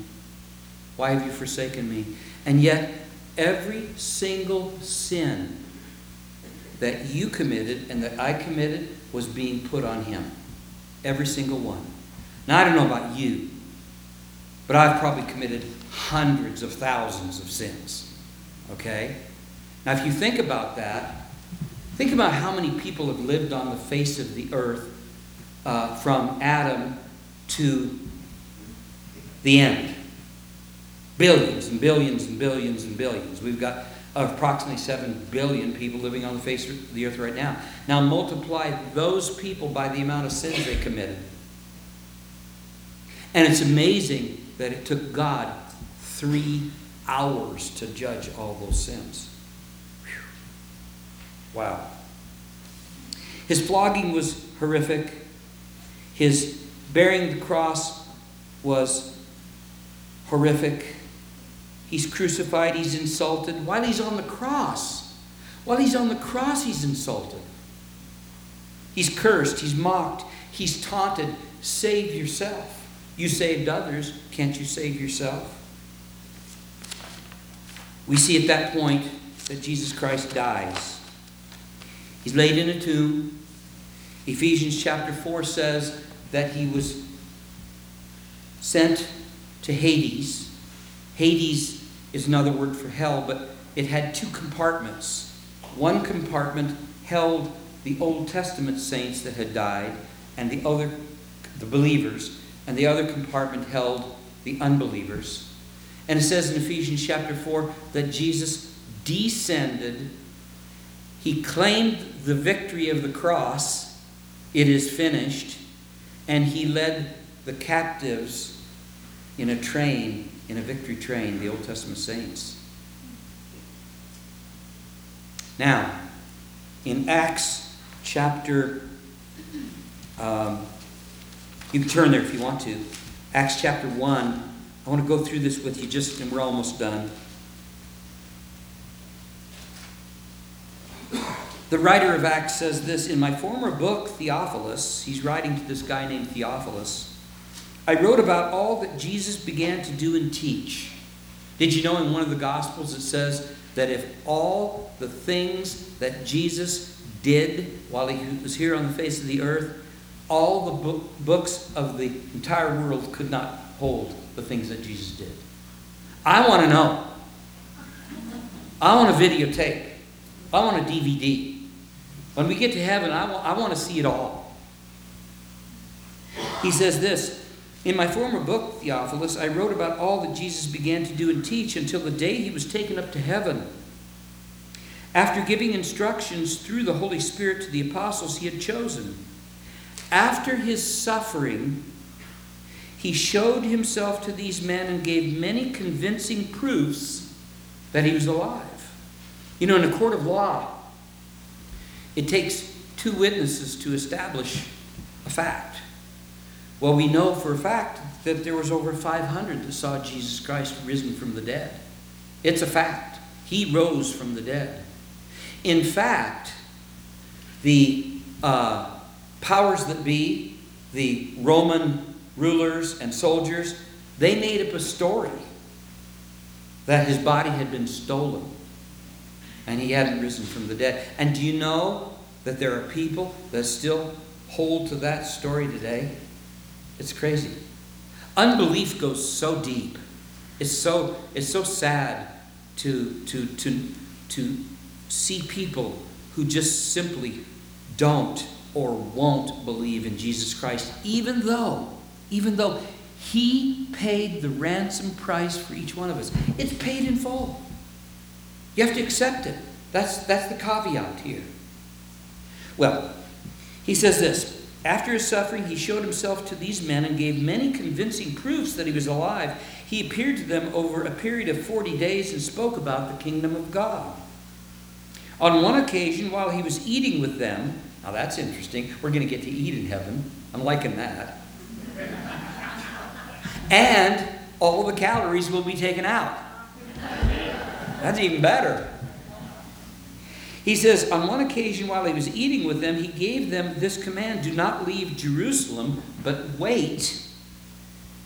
Why have you forsaken me?" And yet every single sin that you committed and that I committed was being put on him. Every single one. Now I don't know about you, but I've probably committed hundreds of thousands of sins. Okay? Now if you think about that, think about how many people have lived on the face of the earth from Adam to the end. Billions and billions and billions and billions. We've got approximately 7 billion people living on the face of the earth right now. Now multiply those people by the amount of sins they committed. And it's amazing that it took God 3 hours to judge all those sins. Whew. Wow. His flogging was horrific. His bearing the cross was horrific. He's crucified, he's insulted. While he's on the cross, he's insulted. He's cursed, he's mocked, he's taunted. Save yourself. You saved others, can't you save yourself? We see at that point that Jesus Christ dies. He's laid in a tomb. Ephesians chapter 4 says that he was sent to Hades. Hades is another word for hell, but it had 2 compartments. One compartment held the Old Testament saints that had died, and the believers, and the other compartment held the unbelievers. And it says in Ephesians chapter 4 that Jesus descended. He claimed the victory of the cross. It is finished. And he led the captives in a train, in a victory train, the Old Testament saints. Now, in Acts chapter, you can turn there if you want to. Acts chapter 1. I want to go through this with you just, and we're almost done. The writer of Acts says this, "In my former book, Theophilus," he's writing to this guy named Theophilus, "I wrote about all that Jesus began to do and teach." Did you know in one of the Gospels it says that if all the things that Jesus did while he was here on the face of the earth, all the books of the entire world could not hold the things that Jesus did? I want to know. I want a videotape. I want a DVD. When we get to heaven, I want to see it all. He says this, "In my former book, Theophilus, I wrote about all that Jesus began to do and teach until the day he was taken up to heaven. After giving instructions through the Holy Spirit to the apostles he had chosen, after his suffering, he showed himself to these men and gave many convincing proofs that he was alive." You know, in a court of law, it takes 2 witnesses to establish a fact. Well, we know for a fact that there was over 500 that saw Jesus Christ risen from the dead. It's a fact. He rose from the dead. In fact, the powers that be, the Roman rulers and soldiers, they made up a story that his body had been stolen and he hadn't risen from the dead. And do you know that there are people that still hold to that story today? It's crazy. Unbelief goes so deep. It's so sad to see people who just simply don't or won't believe in Jesus Christ, even though he paid the ransom price for each one of us. It's paid in full. You have to accept it. That's the caveat here. Well, he says this, "After his suffering, he showed himself to these men and gave many convincing proofs that he was alive. He appeared to them over a period of 40 days and spoke about the kingdom of God. On one occasion, while he was eating with them, now that's interesting, we're going to get to eat in heaven. I'm liking that. And all the calories will be taken out. That's even better. He says, on one occasion while he was eating with them, he gave them this command, do not leave Jerusalem, but wait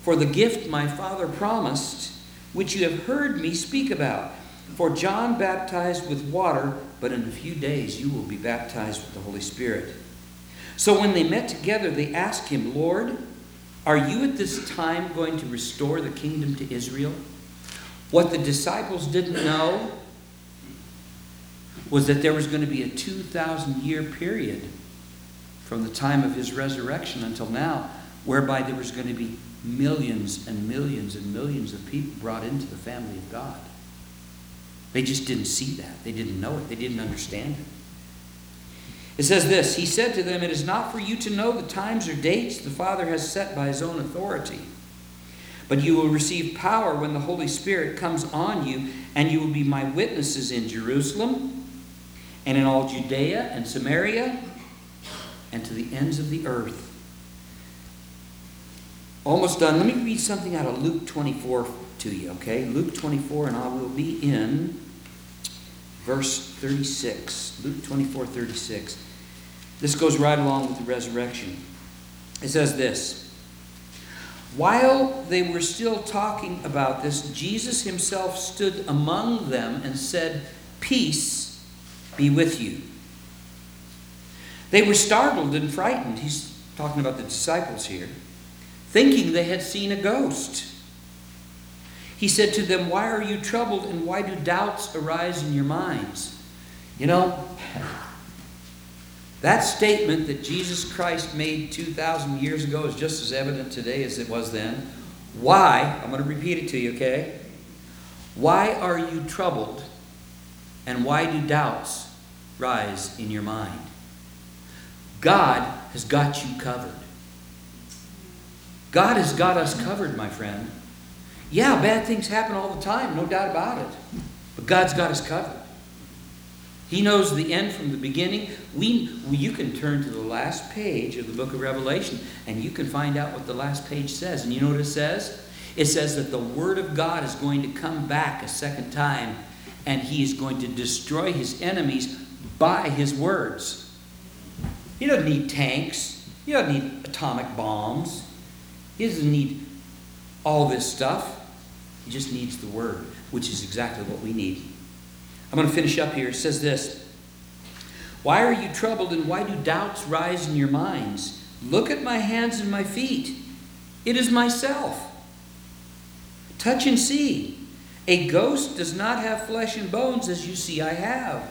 for the gift my Father promised, which you have heard me speak about. For John baptized with water, but in a few days you will be baptized with the Holy Spirit. So when they met together, they asked him, Lord, are you at this time going to restore the kingdom to Israel? What the disciples didn't know was that there was going to be a 2,000-year period from the time of his resurrection until now, whereby there was going to be millions and millions and millions of people brought into the family of God. They just didn't see that. They didn't know it. They didn't understand it. It says this, he said to them, it is not for you to know the times or dates the Father has set by his own authority, but you will receive power when the Holy Spirit comes on you, and you will be my witnesses in Jerusalem, and in all Judea and Samaria, and to the ends of the earth. Almost done. Let me read something out of Luke 24 to you, okay? Luke 24, and I will be in verse 36. Luke 24, 36. This goes right along with the resurrection. It says this. While they were still talking about this, Jesus himself stood among them and said, Peace be with you. They were startled and frightened. He's talking about the disciples here, thinking they had seen a ghost. He said to them, why are you troubled and why do doubts arise in your minds? You know, that statement that Jesus Christ made 2,000 years ago is just as evident today as it was then. Why, I'm going to repeat it to you, okay? Why are you troubled? And why do doubts rise in your mind? God has got you covered. God has got us covered, my friend. Yeah, bad things happen all the time, no doubt about it. But God's got us covered. He knows the end from the beginning. You can turn to the last page of the book of Revelation, and you can find out what the last page says. And you know what it says? It says that the Word of God is going to come back a second time, and he is going to destroy his enemies by his words. He doesn't need tanks. He doesn't need atomic bombs. He doesn't need all this stuff. He just needs the word, which is exactly what we need. I'm going to finish up here. It says this. Why are you troubled and why do doubts rise in your minds? Look at my hands and my feet. It is myself. Touch and see. A ghost does not have flesh and bones, as you see I have.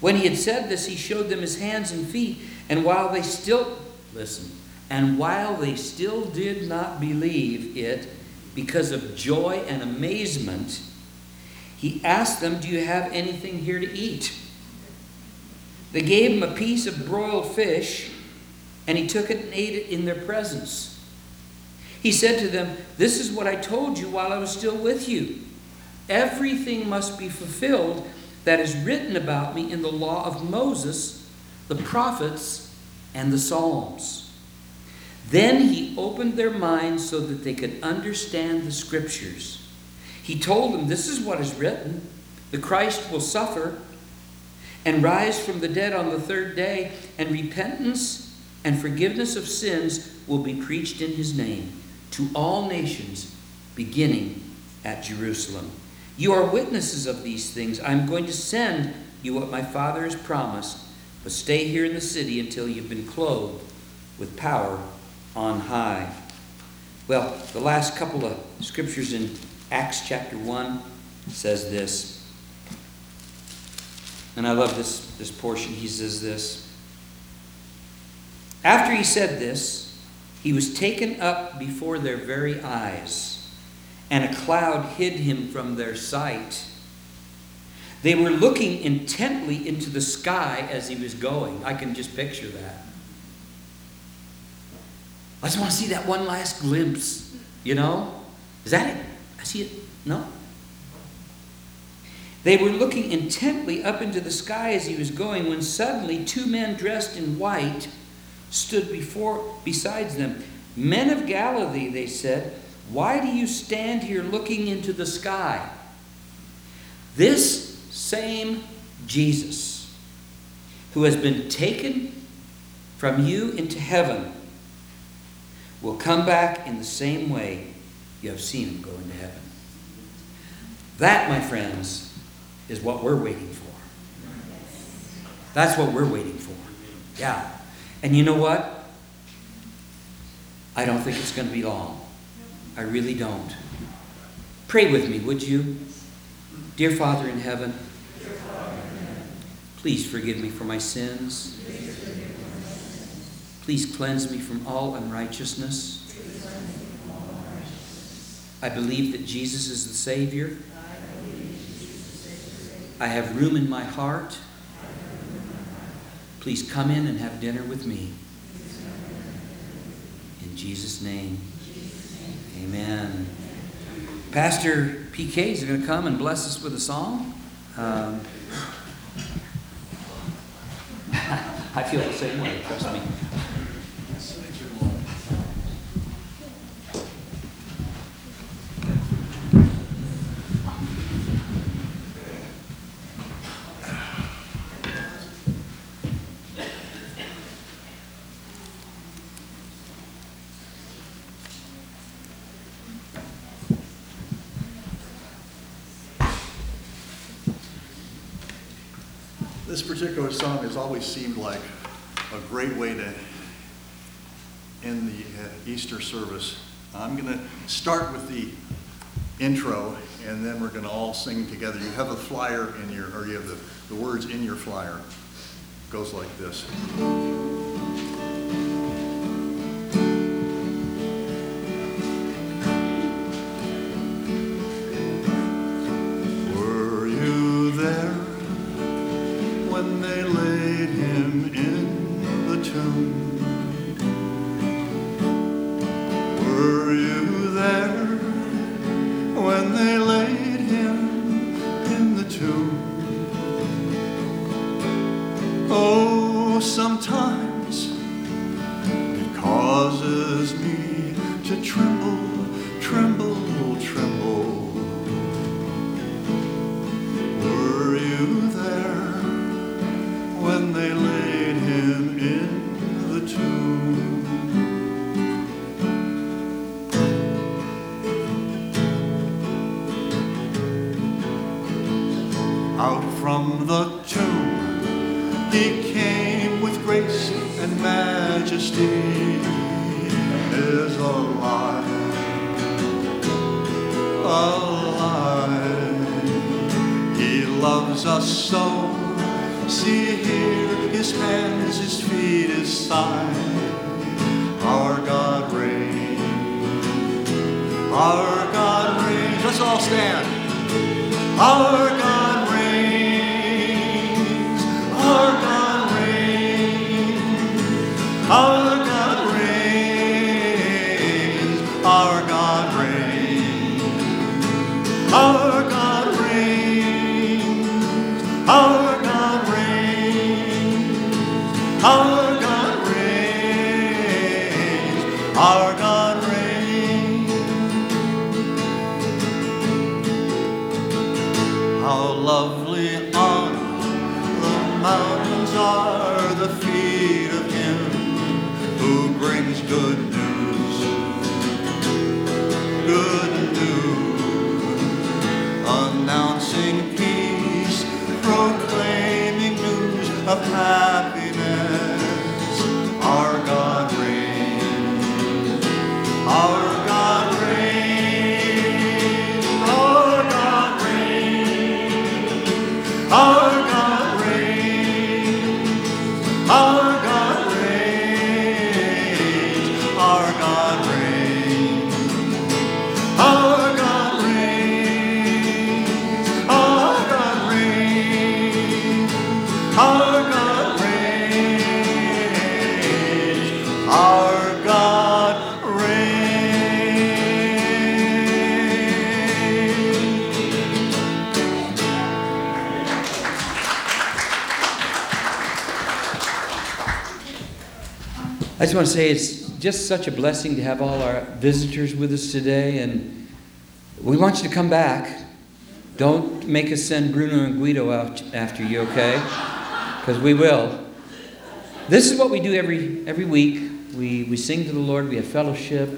When he had said this, he showed them his hands and feet, and while they still, listen, and while they still did not believe it, because of joy and amazement, he asked them, do you have anything here to eat? They gave him a piece of broiled fish, and he took it and ate it in their presence. He said to them, this is what I told you while I was still with you. Everything must be fulfilled that is written about me in the law of Moses, the prophets, and the Psalms. Then he opened their minds so that they could understand the scriptures. He told them, this is what is written. The Christ will suffer and rise from the dead on the third day, and repentance and forgiveness of sins will be preached in his name to all nations, beginning at Jerusalem. You are witnesses of these things. I'm going to send you what my Father has promised, but stay here in the city until you've been clothed with power on high. Well, the last couple of scriptures in Acts chapter 1 says this. And I love this portion. He says this. After he said this, he was taken up before their very eyes, and a cloud hid him from their sight. They were looking intently into the sky as he was going. I can just picture that. I just want to see that one last glimpse, you know? Is that it? I see it. No? They were looking intently up into the sky as he was going, when suddenly two men dressed in white stood besides them. Men of Galilee, they said, why do you stand here looking into the sky? This same Jesus, who has been taken from you into heaven, will come back in the same way you have seen him go into heaven. That, my friends, is what we're waiting for. That's what we're waiting for. Yeah. And you know what? I don't think it's going to be long. I really don't. Pray with me, would you? Dear Father in heaven, please forgive me for my sins. Please cleanse me from all unrighteousness. I believe that Jesus is the Savior. I have room in my heart. Please come in and have dinner with me. In Jesus' name, amen. Pastor PK is going to come and bless us with a song. I feel the same way, trust me. This particular song has always seemed like a great way to end the Easter service. I'm going to start with the intro, and then we're going to all sing together. You have a flyer in your, or you have the words in your flyer. It goes like this. Our I just want to say it's just such a blessing to have all our visitors with us today, and we want you to come back. Don't make us send Bruno and Guido out after you, okay? Because we will. This is what we do every week. We sing to the Lord, we have fellowship,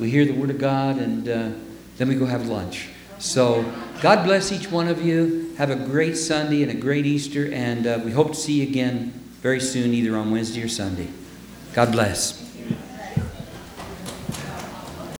we hear the Word of God, and then we go have lunch. So God bless each one of you. Have a great Sunday and a great Easter, and we hope to see you again very soon, either on Wednesday or Sunday. God bless.